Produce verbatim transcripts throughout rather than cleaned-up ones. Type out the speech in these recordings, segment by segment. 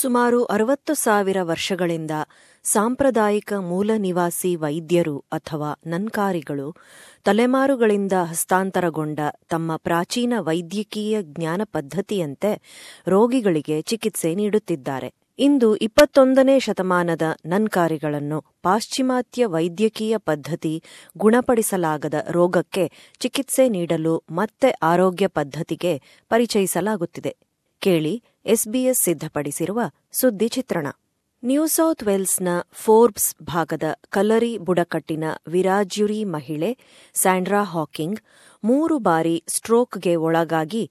ಸುಮಾರು ಅರವತ್ತು ಸಾವಿರ ವರ್ಷಗಳಿಂದ ಸಾಂಪ್ರದಾಯಿಕ ಮೂಲ ನಿವಾಸಿ ವೈದ್ಯರು ಅಥವಾ ನನ್ಕಾರಿಗಳು ತಲೆಮಾರುಗಳಿಂದ ಹಸ್ತಾಂತರಗೊಂಡ ತಮ್ಮ ಪ್ರಾಚೀನ ವೈದ್ಯಕೀಯ ಜ್ಞಾನ ಪದ್ಧತಿಯಂತೆ ರೋಗಿಗಳಿಗೆ ಚಿಕಿತ್ಸೆ ನೀಡುತ್ತಿದ್ದಾರೆ. ಇಂದು ಇಪ್ಪತ್ತೊಂದನೇ ಶತಮಾನದ ನನ್ಕಾರಿಗಳನ್ನು ಪಾಶ್ಚಿಮಾತ್ಯ ವೈದ್ಯಕೀಯ ಪದ್ಧತಿ ಗುಣಪಡಿಸಲಾಗದ ರೋಗಕ್ಕೆ ಚಿಕಿತ್ಸೆ ನೀಡಲು ಮತ್ತೆ ಆರೋಗ್ಯ ಪದ್ಧತಿಗೆ ಪರಿಚಯಿಸಲಾಗುತ್ತಿದೆ. ಕೇಳಿ ಎಸ್ಬಿಎಸ್ ಸಿದ್ಧಪಡಿಸಿರುವ ಸುದ್ದಿ ಚಿತ್ರಣ. ನ್ಯೂ ಸೌತ್ ವೇಲ್ಸ್ನ ಫೋರ್ಬ್ಸ್ ಭಾಗದ ಕಲ್ಲರಿ ಬುಡಕಟ್ಟಿನ ವಿರಾಜ್ಯುರಿ ಮಹಿಳೆ ಸ್ಯಾಂಡ್ರಾ ಹಾಕಿಂಗ್ ಮೂರು ಬಾರಿ ಸ್ಟ್ರೋಕ್ಗೆ ಒಳಗಾಗಿ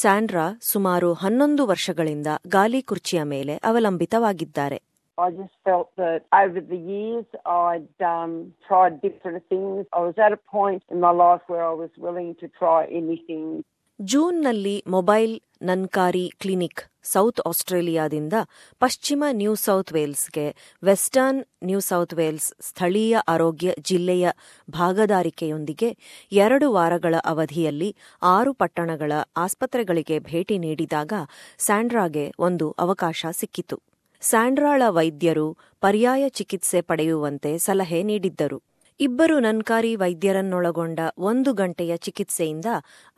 ಸ್ಯಾಂಡ್ರಾ ಸುಮಾರು ಹನ್ನೊಂದು ವರ್ಷಗಳಿಂದ ಗಾಲಿ ಕುರ್ಚಿಯ ಮೇಲೆ ಅವಲಂಬಿತವಾಗಿದ್ದಾರೆ. I just felt that over the years I'd um, tried different things. I was at a point in my life where I was willing to try anything. ಜೂನ್ನಲ್ಲಿ ಮೊಬೈಲ್ ನನ್ಕಾರಿ ಕ್ಲಿನಿಕ್ ಸೌತ್ ಆಸ್ಟ್ರೇಲಿಯಾದಿಂದ ಪಶ್ಚಿಮ ನ್ಯೂ ಸೌತ್ ವೇಲ್ಸ್ಗೆ Western New South Wales ಸ್ಥಳೀಯ ಆರೋಗ್ಯ ಜಿಲ್ಲೆಯ ಭಾಗದಾರಿಕೆಯೊಂದಿಗೆ ಎರಡು ವಾರಗಳ ಅವಧಿಯಲ್ಲಿ ಆರು ಪಟ್ಟಣಗಳ ಆಸ್ಪತ್ರೆಗಳಿಗೆ ಭೇಟಿ ನೀಡಿದಾಗ ಸ್ಯಾಂಡ್ರಾಗೆ ಒಂದು ಅವಕಾಶ ಸಿಕ್ಕಿತು. ಸ್ಯಾಂಡ್ರಾಳ ವೈದ್ಯರು ಪರ್ಯಾಯ ಚಿಕಿತ್ಸೆ ಪಡೆಯುವಂತೆ ಸಲಹೆ ನೀಡಿದ್ದರು. ಇಬ್ಬರು ನನ್ಕಾರಿ ವೈದ್ಯರನ್ನೊಳಗೊಂಡ ಒಂದು ಗಂಟೆಯ ಚಿಕಿತ್ಸೆಯಿಂದ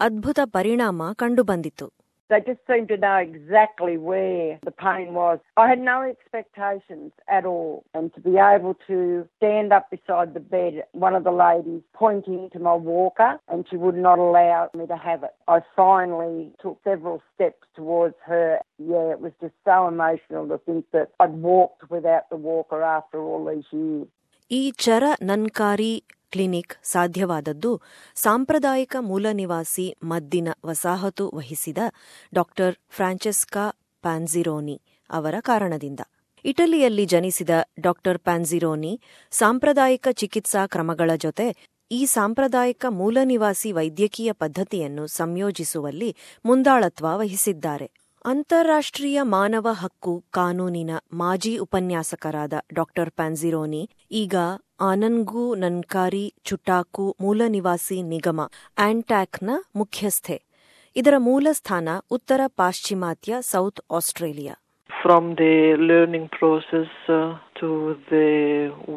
ಅದ್ಭುತ ಪರಿಣಾಮ ಕಂಡುಬಂದಿತು. They just seemed to know exactly where the pain was. I had no expectations at all. And to be able to stand up beside the bed, one of the ladies pointing to my walker, and she would not allow me to have it. I finally took several steps towards her. Yeah, it was just so emotional to think that I'd walked without the walker after all these years. ಈ ಚರ ನನ್ಕಾರಿ clinic ಸಾಧ್ಯವಾದದ್ದು ಸಾಂಪ್ರದಾಯಿಕ ಮೂಲನಿವಾಸಿ ಮದ್ದಿನ ವಸಾಹತು ವಹಿಸಿದ ಡಾ ಫ್ರಾಂಚೆಸ್ಕಾ Panzironi ಅವರ ಕಾರಣದಿಂದ. ಇಟಲಿಯಲ್ಲಿ ಜನಿಸಿದ ಡಾ ಪ್ಯಾನ್ಜಿರೋನಿ ಸಾಂಪ್ರದಾಯಿಕ ಚಿಕಿತ್ಸಾ ಕ್ರಮಗಳ ಜೊತೆ ಈ ಸಾಂಪ್ರದಾಯಿಕ ಮೂಲನಿವಾಸಿ ವೈದ್ಯಕೀಯ ಪದ್ಧತಿಯನ್ನು ಸಂಯೋಜಿಸುವಲ್ಲಿ ಮುಂದಾಳತ್ವ ವಹಿಸಿದ್ದಾರೆ. ಅಂತಾರಾಷ್ಟ್ರೀಯ ಮಾನವ ಹಕ್ಕು ಕಾನೂನಿನ ಮಾಜಿ ಉಪನ್ಯಾಸಕರಾದ ಡಾ ಪ್ಯಾನ್ಜಿರೋನಿ ಈಗ ಆನನ್ಗು ನನ್ಕಾರಿ ಚುಟಾಕು ಮೂಲನಿವಾಸಿ ನಿಗಮ ಆಂಟ್ಯಾಕ್ನ ಮುಖ್ಯಸ್ಥೆ. ಇದರ ಮೂಲ ಸ್ಥಾನ ಉತ್ತರ ಪಾಶ್ಚಿಮಾತ್ಯ South Australia. From the learning process uh, to the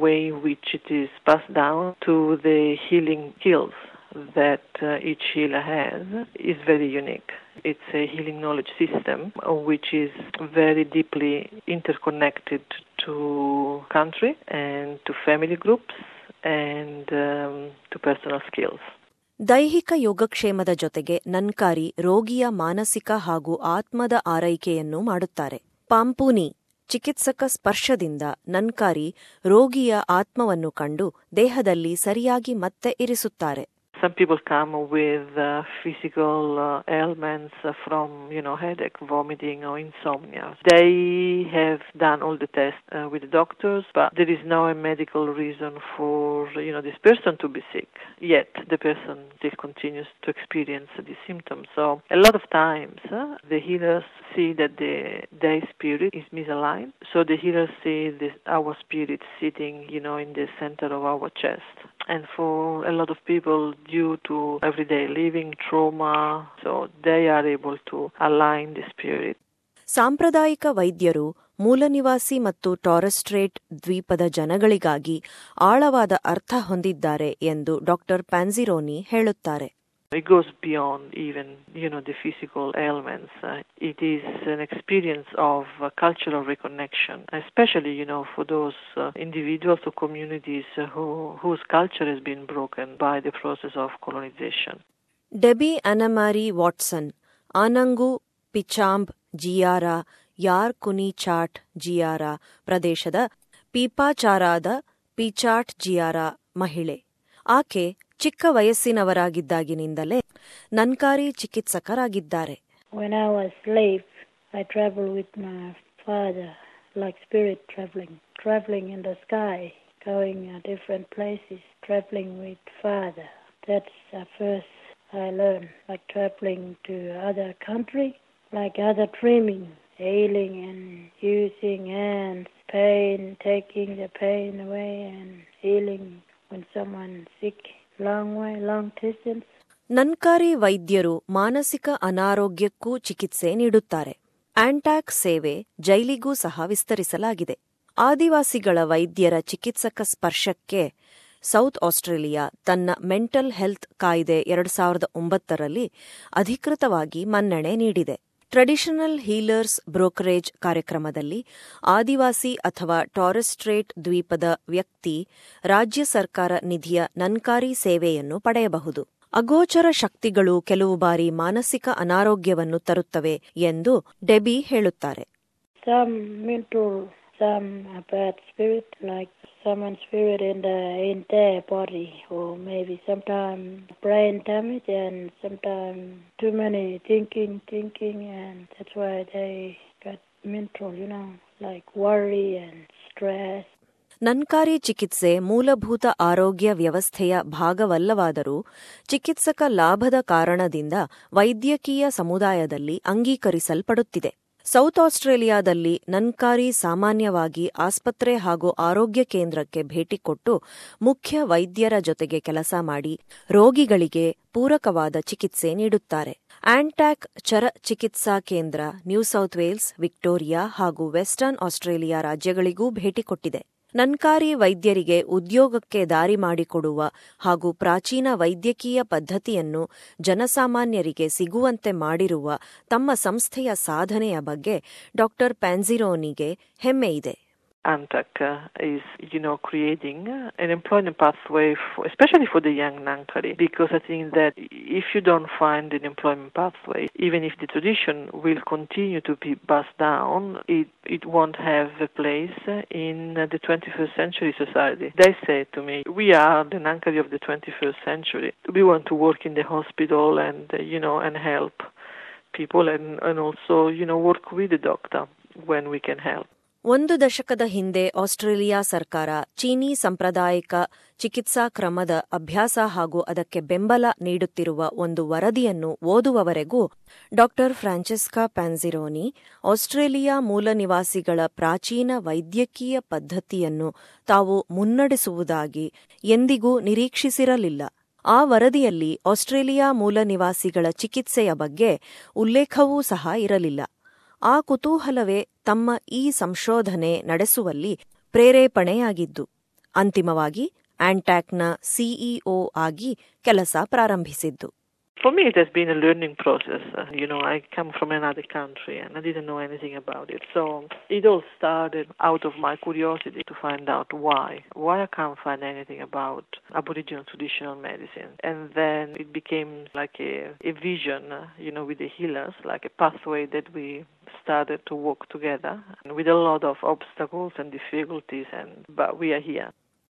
way which it is passed down to the healing skills that uh, each healer has is very unique. It's a healing knowledge system which is very deeply interconnected to country and to family groups and um, to personal skills. ದೈಹಿಕ ಯೋಗಕ್ಷೇಮದ ಜೊತೆಗೆ ನನ್ಕಾರಿ ರೋಗಿಯ ಮಾನಸಿಕ ಹಾಗೂ ಆತ್ಮದ ಆರೈಕೆಯನ್ನು ಮಾಡುತ್ತಾರೆ. ಪಾಂಪೂನಿ ಚಿಕಿತ್ಸಕ ಸ್ಪರ್ಶದಿಂದ ನನ್ಕಾರಿ ರೋಗಿಯ ಆತ್ಮವನ್ನು ಕಂಡು ದೇಹದಲ್ಲಿ ಸರಿಯಾಗಿ ಮತ್ತೆ ಇರಿಸುತ್ತಾರೆ. Some people come with uh, physical uh, ailments from, you know, headache, vomiting or insomnia. They have done all the tests uh, with the doctors, but there is no medical reason for, you know, this person to be sick. Yet the person still continues to experience these symptoms. So a lot of times uh, the healers see that the, their spirit is misaligned. So the healers see this, our spirit sitting, you know, in the center of our chest. And for a lot of people, due to everyday living, trauma, so they are able to align the spirit. ಸಾಂಪ್ರದಾಯಿಕ ವೈದ್ಯರು ಮೂಲನಿವಾಸಿ ಮತ್ತು taurus straight ದ್ವೀಪದ ಜನಗಳಿಗಾಗಿ ಆಳವಾದ ಅರ್ಥ ಹೊಂದಿದ್ದಾರೆ ಎಂದು ಡಾ Panzironi ಹೇಳುತ್ತಾರೆ. It goes beyond even, you know, the physical ailments. Uh, it is an experience of uh, cultural reconnection, especially, you know, for those uh, individuals or communities uh, who, whose culture has been broken by the process of colonization. Debbie Anamari Watson, Anangu Pichamp Jiyara, Yarkuni Chaat Jiyara, Pradeshada, Pipacharada, Pichat Jiyara, Mahile. Aake ಚಿಕ್ಕ ವಯಸ್ಸಿನವರಾಗಿದ್ದಾಗಿನಿಂದಲೇ ನನ್ಕಾರಿ ಚಿಕಿತ್ಸಕರಾಗಿದ್ದಾರೆ. When I was slave, I traveled with my father, like spirit traveling, traveling in the sky, going to different places, traveling with father. That's the first I learned, like traveling to other country, like other dreaming, healing and using hands, pain, taking the pain away and healing when someone sick. ನನ್ಕಾರಿ ವೈದ್ಯರು ಮಾನಸಿಕ ಅನಾರೋಗ್ಯಕ್ಕೂ ಚಿಕಿತ್ಸೆ ನೀಡುತ್ತಾರೆ. ಆಂಟಾಕ್ ಸೇವೆ ಜೈಲಿಗೂ ಸಹ ವಿಸ್ತರಿಸಲಾಗಿದೆ. ಆದಿವಾಸಿಗಳ ವೈದ್ಯರ ಚಿಕಿತ್ಸಕ ಸ್ಪರ್ಶಕ್ಕೆ ಸೌತ್ ಆಸ್ಟ್ರೇಲಿಯಾ ತನ್ನ ಮೆಂಟಲ್ ಹೆಲ್ತ್ ಕಾಯ್ದೆ ಎರಡು ಸಾವಿರದ ಒಂಬತ್ತರಲ್ಲಿ ಅಧಿಕೃತವಾಗಿ ಮನ್ನಣೆ ನೀಡಿದೆ. ಟ್ರೆಡಿಷನಲ್ ಹೀಲರ್ಸ್ ಬ್ರೋಕರೇಜ್ ಕಾರ್ಯಕ್ರಮದಲ್ಲಿ ಆದಿವಾಸಿ ಅಥವಾ ಟಾರಸ್ ಸ್ಟ್ರೇಟ್ ದ್ವೀಪದ ವ್ಯಕ್ತಿ ರಾಜ್ಯ ಸರ್ಕಾರ ನಿಧಿಯ ನನ್ಕಾರಿ ಸೇವೆಯನ್ನು ಪಡೆಯಬಹುದು. ಅಗೋಚರ ಶಕ್ತಿಗಳು ಕೆಲವು ಬಾರಿ ಮಾನಸಿಕ ಅನಾರೋಗ್ಯವನ್ನು ತರುತ್ತವೆ ಎಂದು ಡೆಬಿ ಹೇಳುತ್ತಾರೆ. Someone's spirit in the in their body, or maybe sometimes brain damage, and sometimes too many thinking, thinking, and that's why they got mental, you know, like worry and stress. ನನ್ಕಾರಿ ಚಿಕಿತ್ಸೆ ಮೂಲಭೂತ ಆರೋಗ್ಯ ವ್ಯವಸ್ಥೆಯ ಭಾಗವಲ್ಲವಾದರೂ ಚಿಕಿತ್ಸಕ ಲಾಭದ ಕಾರಣದಿಂದ ವೈದ್ಯಕೀಯ ಸಮುದಾಯದಲ್ಲಿ ಅಂಗೀಕರಿಸಲ್ಪಡುತ್ತಿದೆ. ಸೌತ್ ಆಸ್ಟ್ರೇಲಿಯಾದಲ್ಲಿ ನನ್ಕಾರಿ ಸಾಮಾನ್ಯವಾಗಿ ಆಸ್ಪತ್ರೆ ಹಾಗೂ ಆರೋಗ್ಯ ಕೇಂದ್ರಕ್ಕೆ ಭೇಟಿ ಕೊಟ್ಟು ಮುಖ್ಯ ವೈದ್ಯರ ಜೊತೆಗೆ ಕೆಲಸ ಮಾಡಿ ರೋಗಿಗಳಿಗೆ ಪೂರಕವಾದ ಚಿಕಿತ್ಸೆ ನೀಡುತ್ತಾರೆ. ಆಂಟಾಕ್ ಚರ ಚಿಕಿತ್ಸಾ ಕೇಂದ್ರ ನ್ಯೂ ಸೌತ್ ವೇಲ್ಸ್, ವಿಕ್ಟೋರಿಯಾ ಹಾಗೂ ವೆಸ್ಟರ್ನ್ ಆಸ್ಟ್ರೇಲಿಯಾ ರಾಜ್ಯಗಳಿಗೂ ಭೇಟಿ ಕೊಟ್ಟಿದೆ. ನನ್ಕಾರಿ ವೈದ್ಯರಿಗೆ ಉದ್ಯೋಗಕ್ಕೆ ದಾರಿ ಮಾಡಿಕೊಡುವ ಹಾಗೂ ಪ್ರಾಚೀನ ವೈದ್ಯಕೀಯ ಪದ್ಧತಿಯನ್ನು ಜನಸಾಮಾನ್ಯರಿಗೆ ಸಿಗುವಂತೆ ಮಾಡಿರುವ ತಮ್ಮ ಸಂಸ್ಥೆಯ ಸಾಧನೆಯ ಬಗ್ಗೆ ಡಾ ಪ್ಯಾನ್ಸಿರೋನಿಗೆ ಹೆಮ್ಮೆ ಇದೆ. Antac uh, is, you know, creating an employment pathway, for, especially for the young Nankari, because I think that if you don't find an employment pathway, even if the tradition will continue to be passed down, it, it won't have a place in the twenty-first century society. They say to me, we are the Nankari of the twenty-first century. We want to work in the hospital and, you know, and help people and, and also, you know, work with the doctor when we can help. ಒಂದು ದಶಕದ ಹಿಂದೆ Australia ಸರ್ಕಾರ ಚೀನೀ ಸಾಂಪ್ರದಾಯಿಕ ಚಿಕಿತ್ಸಾ ಕ್ರಮದ ಅಭ್ಯಾಸ ಹಾಗೂ ಅದಕ್ಕೆ ಬೆಂಬಲ ನೀಡುತ್ತಿರುವ ಒಂದು ವರದಿಯನ್ನು ಓದುವವರೆಗೂ ಡಾ ಫ್ರಾಂಚೆಸ್ಕಾ ಪ್ಯಾನ್ಸಿರೋನಿ ಆಸ್ಟ್ರೇಲಿಯಾ ಮೂಲ ನಿವಾಸಿಗಳ ಪ್ರಾಚೀನ ವೈದ್ಯಕೀಯ ಪದ್ಧತಿಯನ್ನು ತಾವು ಮುನ್ನಡೆಸುವುದಾಗಿ ಎಂದಿಗೂ ನಿರೀಕ್ಷಿಸಿರಲಿಲ್ಲ. ಆ ವರದಿಯಲ್ಲಿ ಆಸ್ಟ್ರೇಲಿಯಾ ಮೂಲ ನಿವಾಸಿಗಳ ಚಿಕಿತ್ಸೆಯ ಬಗ್ಗೆ ಉಲ್ಲೇಖವೂ ಸಹ ಇರಲಿಲ್ಲ. ಆ ಕುತೂಹಲವೇ ತಮ್ಮ ಈ ಸಂಶೋಧನೆ ನಡೆಸುವಲ್ಲಿ ಪ್ರೇರೇಪಣೆಯಾಗಿದ್ದು ಅಂತಿಮವಾಗಿ ಆಂಟಾಕ್ನ ಸಿಇಒ ಆಗಿ ಕೆಲಸ ಪ್ರಾರಂಭಿಸಿದ್ದು. For me, it has been a learning process. You know, I come from another country and I didn't know anything about it. So it all started out of my curiosity to find out why. Why I can't find anything about Aboriginal traditional medicine. And then it became like a, a vision, you know, with the healers, like a pathway that we started to walk together with a lot of obstacles and difficulties, and but we are here.